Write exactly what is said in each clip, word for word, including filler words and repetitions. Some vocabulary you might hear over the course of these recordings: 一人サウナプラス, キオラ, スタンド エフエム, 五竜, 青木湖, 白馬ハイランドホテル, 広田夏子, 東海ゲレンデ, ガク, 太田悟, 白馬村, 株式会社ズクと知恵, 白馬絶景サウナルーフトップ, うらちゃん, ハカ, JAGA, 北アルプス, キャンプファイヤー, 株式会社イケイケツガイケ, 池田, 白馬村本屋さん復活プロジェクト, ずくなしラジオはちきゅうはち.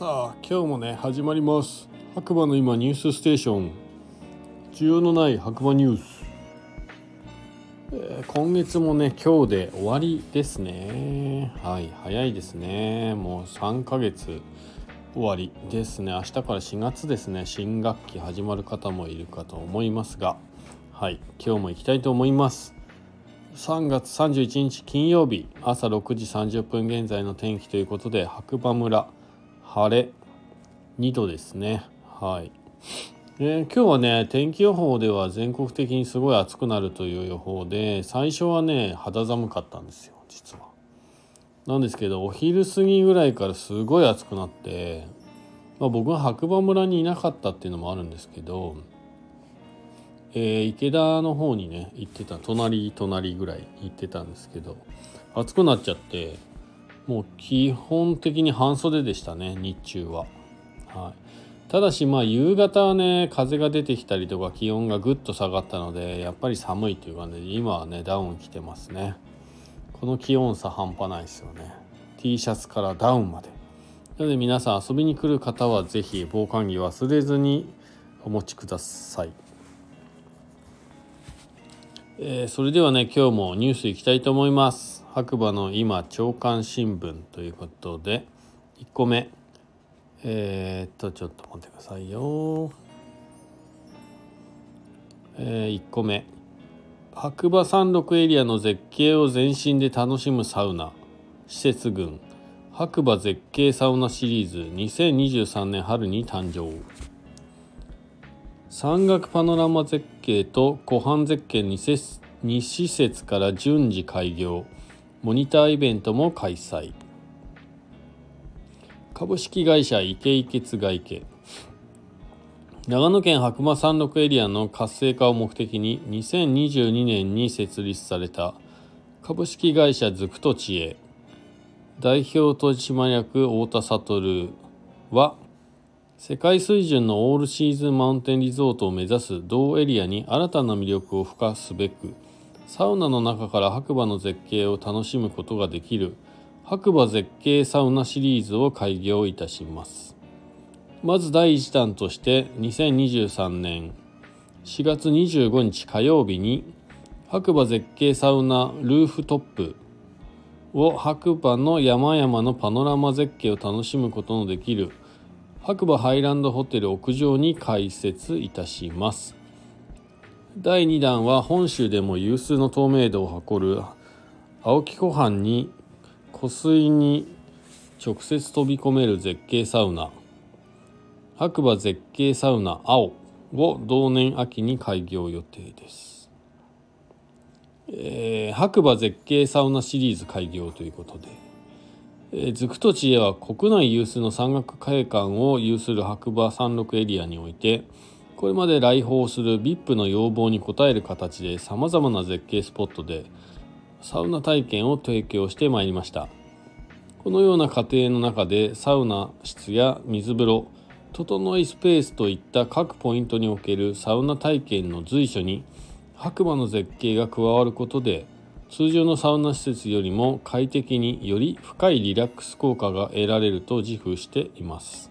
さあ今日もね始まります。白馬の今ニュースステーション、需要のない白馬ニュース、えー、今月もね今日で終わりですね。はい、早いですね。もうさんかげつ終わりですね。明日からしがつですね。新学期始まる方もいるかと思いますが、はい、今日も行きたいと思います。さんがつさんじゅういちにち金曜日、朝ろくじさんじゅっぷん現在の天気ということで、白馬村晴れにどですね。はい、えー、今日はね天気予報では全国的にすごい暑くなるという予報で、最初はね肌寒かったんですよ実は。なんですけどお昼過ぎぐらいからすごい暑くなって、まあ、僕は白馬村にいなかったっていうのもあるんですけど、えー、池田の方にね行ってた、隣隣ぐらい行ってたんですけど、暑くなっちゃってもう基本的に半袖でしたね日中は。はい、ただしまあ夕方はね風が出てきたりとか気温がぐっと下がったので、やっぱり寒いというかね、今はねダウン着てますね。この気温差半端ないですよね。 T シャツからダウンまで。なので皆さん遊びに来る方はぜひ防寒着忘れずにお持ちください。えー、それではね今日もニュースいきたいと思います。白馬の今朝刊新聞ということで、いっこめ、えー、っとちょっと待ってくださいよ。えー、いっこめ、白馬山麓エリアの絶景を全身で楽しむサウナ施設群、白馬絶景サウナシリーズにせんにじゅうさんねん春に誕生。山岳パノラマ絶景と湖畔絶景にしせつから順次開業、モニターイベントも開催。株式会社イケイケツガイケ、長野県白馬山麓エリアの活性化を目的ににせんにじゅうにねんに設立された株式会社ズクと知恵代表取締役太田悟は、世界水準のオールシーズンマウンテンリゾートを目指す同エリアに新たな魅力を付加すべく、サウナの中から白馬の絶景を楽しむことができる白馬絶景サウナシリーズを開業いたします。まずだいいちだんとしてにせんにじゅうさんねんしがつにじゅうごにち火曜日に、白馬絶景サウナルーフトップを白馬の山々のパノラマ絶景を楽しむことのできる白馬ハイランドホテル屋上に開設いたします。だいにだんは本州でも有数の透明度を誇る青木湖畔に湖水に直接飛び込める絶景サウナ白馬絶景サウナ青を同年秋に開業予定です。えー、白馬絶景サウナシリーズ開業ということで、ズクと知恵は国内有数の山岳会館を有する白馬山麓エリアにおいて、これまで来訪する ブイアイピー の要望に応える形で様々な絶景スポットでサウナ体験を提供してまいりました。このような過程の中でサウナ室や水風呂、整いスペースといった各ポイントにおけるサウナ体験の随所に白馬の絶景が加わることで、通常のサウナ施設よりも快適により深いリラックス効果が得られると自負しています。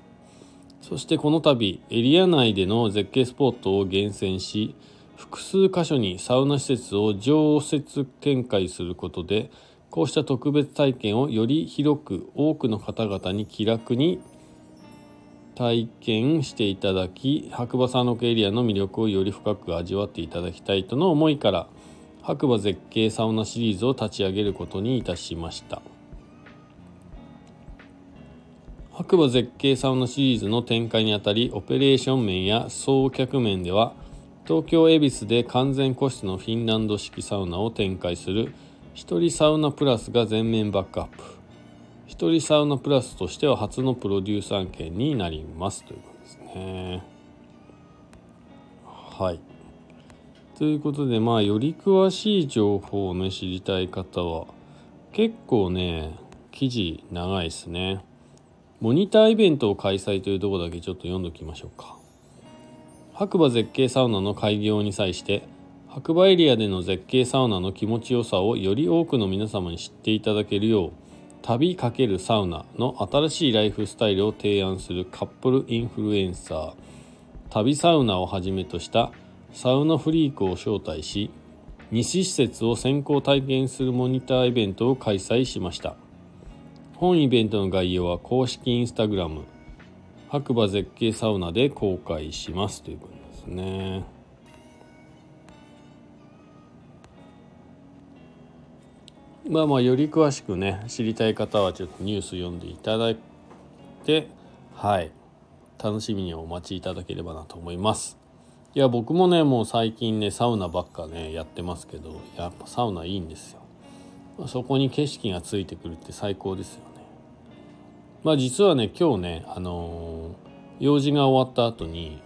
そしてこの度エリア内での絶景スポットを厳選し、複数箇所にサウナ施設を常設展開することで、こうした特別体験をより広く多くの方々に気楽に体験していただき、白馬山麓エリアの魅力をより深く味わっていただきたいとの思いから、白馬絶景サウナシリーズを立ち上げることにいたしました。白馬絶景サウナシリーズの展開にあたり、オペレーション面や送客面では、東京恵比寿で完全個室のフィンランド式サウナを展開する一人サウナプラスが全面バックアップ、一人サウナプラスとしては初のプロデュース案件になりますということですね。はい、ということで、まあより詳しい情報をね知りたい方は、結構ね記事長いですね。モニターイベントを開催というところだけちょっと読んでおきましょうか。白馬絶景サウナの開業に際して、白馬エリアでの絶景サウナの気持ちよさをより多くの皆様に知っていただけるよう、旅×サウナの新しいライフスタイルを提案するカップルインフルエンサー、旅サウナをはじめとしたサウナフリークを招待し、西施設を先行体験するモニターイベントを開催しました。本イベントの概要は公式インスタグラム、白馬絶景サウナで公開しますということですね。まあまあより詳しくね、知りたい方はちょっとニュース読んでいただいて、はい、楽しみにお待ちいただければなと思います。いや僕もねもう最近ねサウナばっかねやってますけど、やっぱサウナいいんですよ。そこに景色がついてくるって最高ですよね。まあ実はね今日ねあのー、用事が終わった後に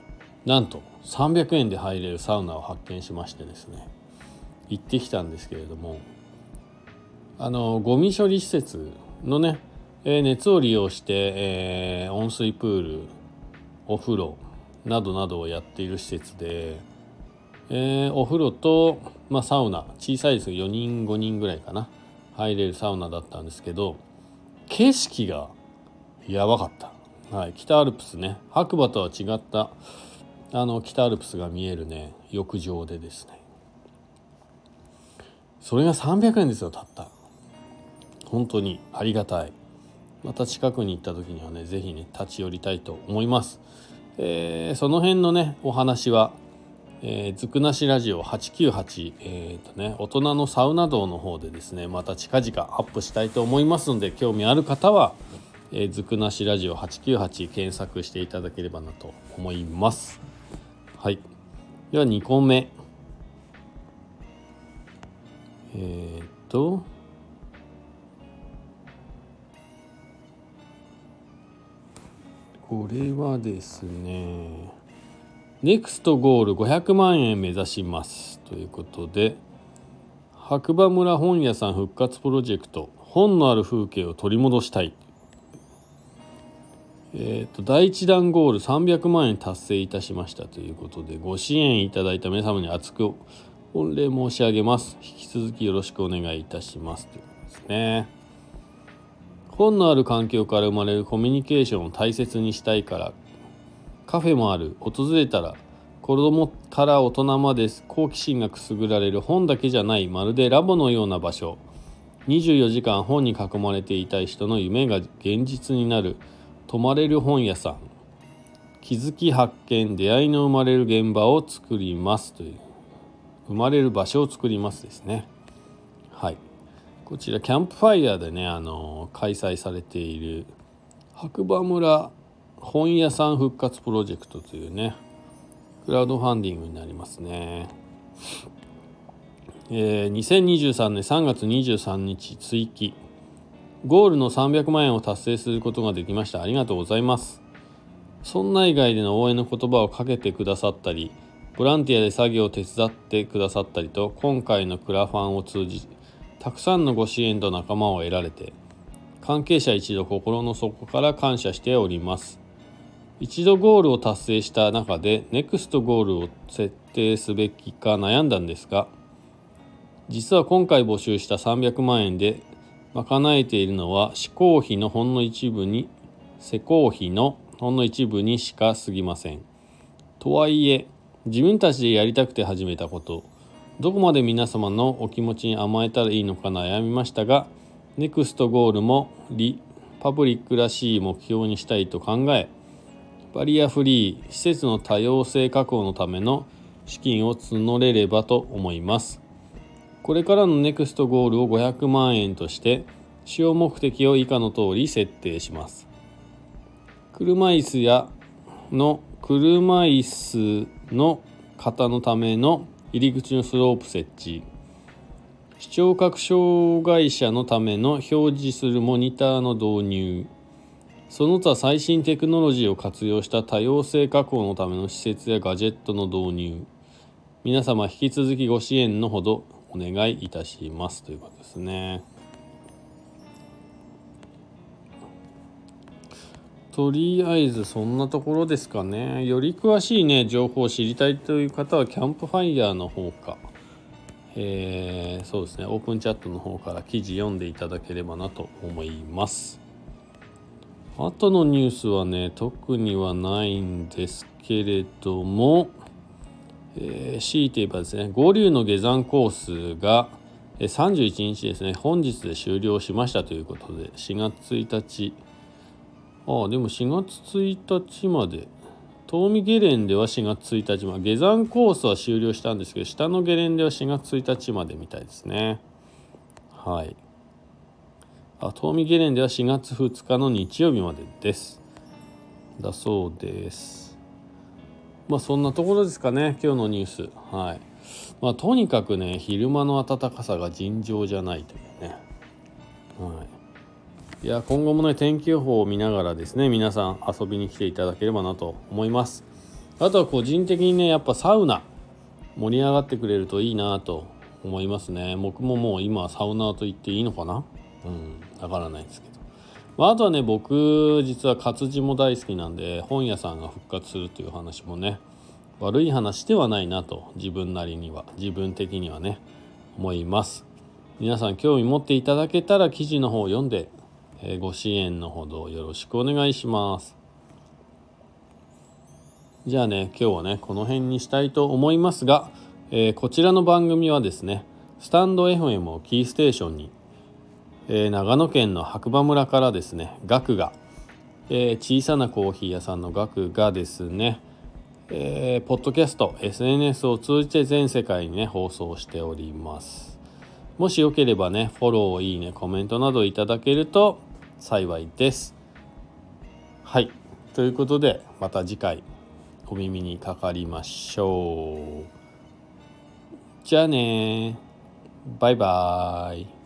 なんとさんびゃくえんで入れるサウナを発見しましてですね、行ってきたんですけれども、あのー、ゴミ処理施設のね、えー、熱を利用して、えー、温水プール、お風呂などなどをやっている施設で、えー、お風呂と、まあ、サウナ、小さいですよ、よにんごにんぐらいかな、入れるサウナだったんですけど、景色がやばかった、はい、北アルプスね、白馬とは違ったあの北アルプスが見えるね浴場でですね、それがさんびゃくえんですよ、たった。本当にありがたい。また近くに行った時にはねぜひね立ち寄りたいと思います。えー、その辺のねお話は、えー、ずくなしラジオはちきゅうはち、えーとね、大人のサウナ道の方でですねまた近々アップしたいと思いますので、興味ある方は、えー、ずくなしラジオはちきゅうはち検索していただければなと思います。はい、ではにこめ、えーっとこれはですね、ネクストゴールごひゃくまんえん目指しますということで、白馬村本屋さん復活プロジェクト、本のある風景を取り戻したい。えっとだいいちだんゴールさんびゃくまんえん達成いたしましたということで、ご支援いただいた皆様に厚く御礼申し上げます。引き続きよろしくお願いいたしますということですね。本のある環境から生まれるコミュニケーションを大切にしたいから、カフェもある。訪れたら子供から大人まで好奇心がくすぐられる、本だけじゃない、まるでラボのような場所。にじゅうよじかん本に囲まれていたい人の夢が現実になる、泊まれる本屋さん。気づき発見、出会いの生まれる現場を作りますという、生まれる場所を作りますですね。はい。こちらキャンプファイヤーでね、あのー、開催されている白馬村本屋さん復活プロジェクトというねクラウドファンディングになりますね。えー、にせんにじゅうさんねんさんがつにじゅうさんにち追記、ゴールのさんびゃくまんえんを達成することができました。ありがとうございます。村内外での応援の言葉をかけてくださったり、ボランティアで作業を手伝ってくださったりと、今回のクラファンを通じたくさんのご支援と仲間を得られて、関係者一同心の底から感謝しております。一度ゴールを達成した中でネクストゴールを設定すべきか悩んだんですが、実は今回募集したさんびゃくまんえんで賄えているのは施工費のほんの一部に施工費のほんの一部にしか過ぎません。とはいえ自分たちでやりたくて始めたこと、どこまで皆様のお気持ちに甘えたらいいのか悩みましたが、ネクストゴールもリパブリックらしい目標にしたいと考え、バリアフリー、施設の多様性確保のための資金を募れればと思います。これからのネクストゴールをごひゃくまんえんとして、使用目的を以下の通り設定します。車椅子やの車椅子の方のための入り口のスロープ設置、視聴覚障害者のための表示するモニターの導入、その他最新テクノロジーを活用した多様性確保のための施設やガジェットの導入、皆様引き続きご支援のほどお願いいたしますということですね。とりあえずそんなところですかね。より詳しいね情報を知りたいという方はキャンプファイヤーの方か、えー、そうですね、オープンチャットの方から記事読んでいただければなと思います。あとのニュースはね、特にはないんですけれども、えー、強いて言えばですね、五竜の下山コースがさんじゅういちにちですね、本日で終了しましたということで、しがつついたち、ああでもしがつついたちまで、東海ゲレンデはしがつついたちまで、下山コースは終了したんですけど、下のゲレンデはしがつついたちまでみたいですね。はい、あ、東海ゲレンデはしがつふつかの日曜日までですだそうです。まあそんなところですかね、今日のニュース。はい、まあとにかくね、昼間の暖かさが尋常じゃないというね。はい、いや、今後もね、天気予報を見ながらですね、皆さん遊びに来ていただければなと思います。あとは個人的にね、やっぱサウナ盛り上がってくれるといいなと思いますね。僕ももう今サウナーと言っていいのかな、うん、わからないですけど、まあ、あとはね、僕実は活字も大好きなんで、本屋さんが復活するという話もね、悪い話ではないなと自分なりには自分的にはね思います。皆さん興味持っていただけたら、記事の方を読んでご支援のほどよろしくお願いします。じゃあね、今日はねこの辺にしたいと思いますが、えー、こちらの番組はですね、スタンド エフエム をキーステーションに、えー、長野県の白馬村からですね、ガクが、えー、小さなコーヒー屋さんのガクがですね、えー、ポッドキャスト エスエヌエス を通じて全世界にね放送しております。もしよければね、フォロー、いいね、コメントなどいただけると幸いです。はい、ということで、また次回お耳にかかりましょう。じゃあね、バイバイ。